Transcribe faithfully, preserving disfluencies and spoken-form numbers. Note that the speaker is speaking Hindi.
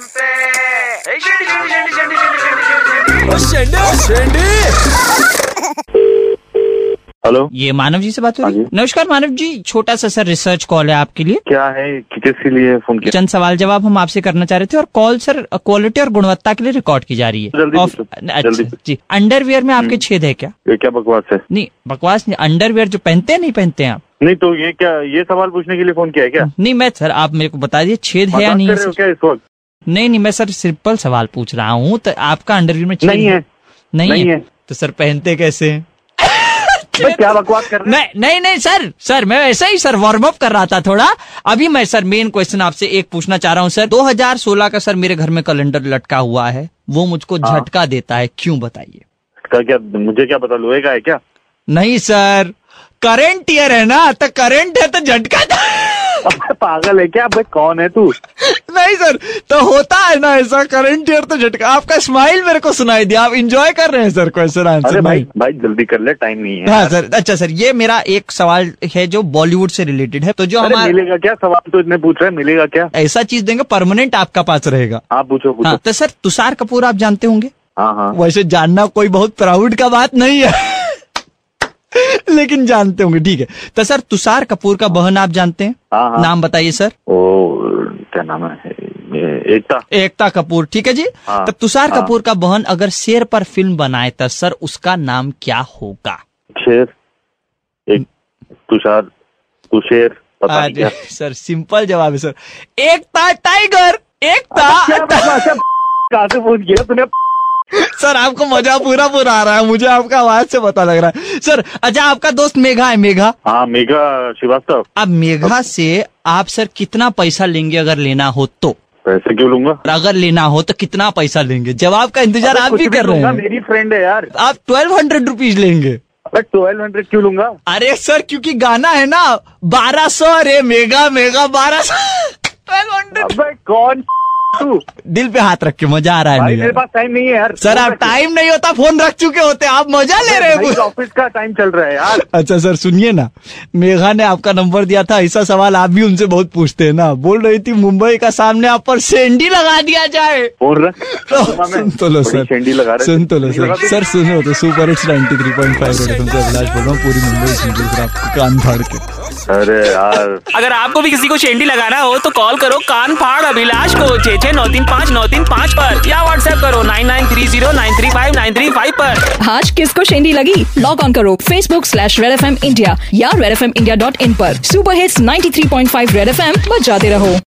एफएम पे शेंडी शेंडी शेंडी शेंडी शेंडी शेंडी शेंडी शेंडी। हेलो, ये मानव जी से बात हो रही है? नमस्कार मानव जी, छोटा सा सर रिसर्च कॉल है आपके लिए। क्या है, किसके लिए फोन किया? चंद सवाल जवाब हम आपसे करना चाह रहे थे और कॉल सर क्वालिटी और गुणवत्ता के लिए रिकॉर्ड की जा रही है। जल्दी ऑफ, जल्दी जी। अंडरवियर में आपके छेद है क्या? ये क्या बकवास है? नहीं बकवास नहीं, अंडरवियर जो पहनते हैं नहीं पहनते हैं आप? नहीं तो ये क्या, ये सवाल पूछने के लिए फोन किया है क्या? नहीं मैं सर, आप मेरे को बता दिए छेद है या नहीं है क्या इस वक्त? नहीं नहीं मैं सर सिंपल सवाल पूछ रहा हूँ। तो आपका अंडरवियर में छेद नहीं है? नहीं है। तो सर पहनते कैसे हैं? क्या बकवास कर रहे हैं? नहीं नहीं सर, सर मैं ऐसा ही सर वार्म अप कर रहा था थोड़ा। अभी मैं सर मेन क्वेश्चन आपसे एक पूछना चाह रहा हूँ सर। दो हज़ार सोलह का सर मेरे घर में कैलेंडर लटका हुआ है, वो मुझको झटका देता है, क्यों बताइए? क्या मुझे क्या पता, लोहे का है क्या? नहीं सर, करंट ईयर है ना, तो करंट है तो झटका। पागल है क्या? भाई कौन है तू? नहीं सर, तो होता है ना ऐसा, करंट ईयर तो झटका। आपका स्माइल मेरे को सुनाई दिया, आप एंजॉय कर रहे हैं सर क्वेश्चन आंसर। अरे भाई भाई जल्दी कर ले, टाइम नहीं है। हाँ सर, अच्छा सर ये मेरा एक सवाल है जो बॉलीवुड से रिलेटेड है। तो जो हमारा मिलेगा क्या? सवाल तो इतने पूछ रहे हैं, मिलेगा क्या? ऐसा चीज देंगे परमानेंट आपका पास रहेगा। आप पूछो पूछो। तो सर तुषार कपूर आप जानते होंगे? हाँ हाँ। वैसे जानना कोई बहुत प्राउड का बात नहीं है, लेकिन जानते होंगे। ठीक है, तो सर तुषार कपूर का बहन आप जानते हैं? हाँ हाँ। नाम बताइए सर। ओ क्या नाम है? एकता। एकता कपूर, ठीक है जी। हाँ, तो तुषार हाँ। कपूर का बहन अगर शेर पर फिल्म बनाए तो सर उसका नाम क्या होगा? शेर एक तुषार तुषेर, पता नहीं क्या। सर सिंपल जवाब है सर, एकता टाइगर। एकता कहाँ से पूछ गया तूने? सर आपको मजा पूरा पूरा आ रहा है, मुझे आपका आवाज से पता लग रहा है सर। अच्छा आपका दोस्त मेघा है? मेघा, हाँ मेघा श्रीवास्तव। अब मेघा से आप सर कितना पैसा लेंगे अगर लेना हो तो? पैसे क्यों लूंगा? अगर लेना हो तो कितना पैसा लेंगे? जवाब का इंतजार आप भी कर रहे हैं। मेरी फ्रेंड है यार। आप ट्वेल्व हंड्रेड रुपीज लेंगे? ट्वेल्व हंड्रेड क्यों लूंगा? अरे सर क्योंकि गाना है ना बारह सौ अरे मेघा मेघा बारह सौ ट्वेल्व हंड्रेड कौन? दिल पे हाथ रख के मजा आ रहा है। मेरे पास टाइम नहीं है यार सर, आप टाइम नहीं होता, फोन रख चुके होते, आप मजा ले रहे हो। ऑफिस का टाइम चल रहा है यार। अच्छा सर सुनिए ना, मेघा ने आपका नंबर दिया था, ऐसा सवाल आप भी उनसे बहुत पूछते हैं ना। बोल रही थी मुंबई का सामने आप पर सेंडी लगा दिया जाए। फोन रख। सुन तो लो सर, सुन तो लो सर। सर सुनो तो, super hits ninety three point five red FM से अभिलाष बोल रहा हूँ, पूरी मुंबई आपको कान फाड़ के। अरे यार अगर आपको भी किसी को सेंडी लगाना हो तो कॉल करो कान फाड़ अभिलाष को नौ तीन पाँच नौ तीन पाँच पर, या व्हाट्सएप करो nine nine three zero nine three five nine three five पर। आज किसको शेंडी लगी? लॉग ऑन करो Facebook slash red F M India या red F M India dot in पर। Super hits ninety three point five red F M बजाते रहो।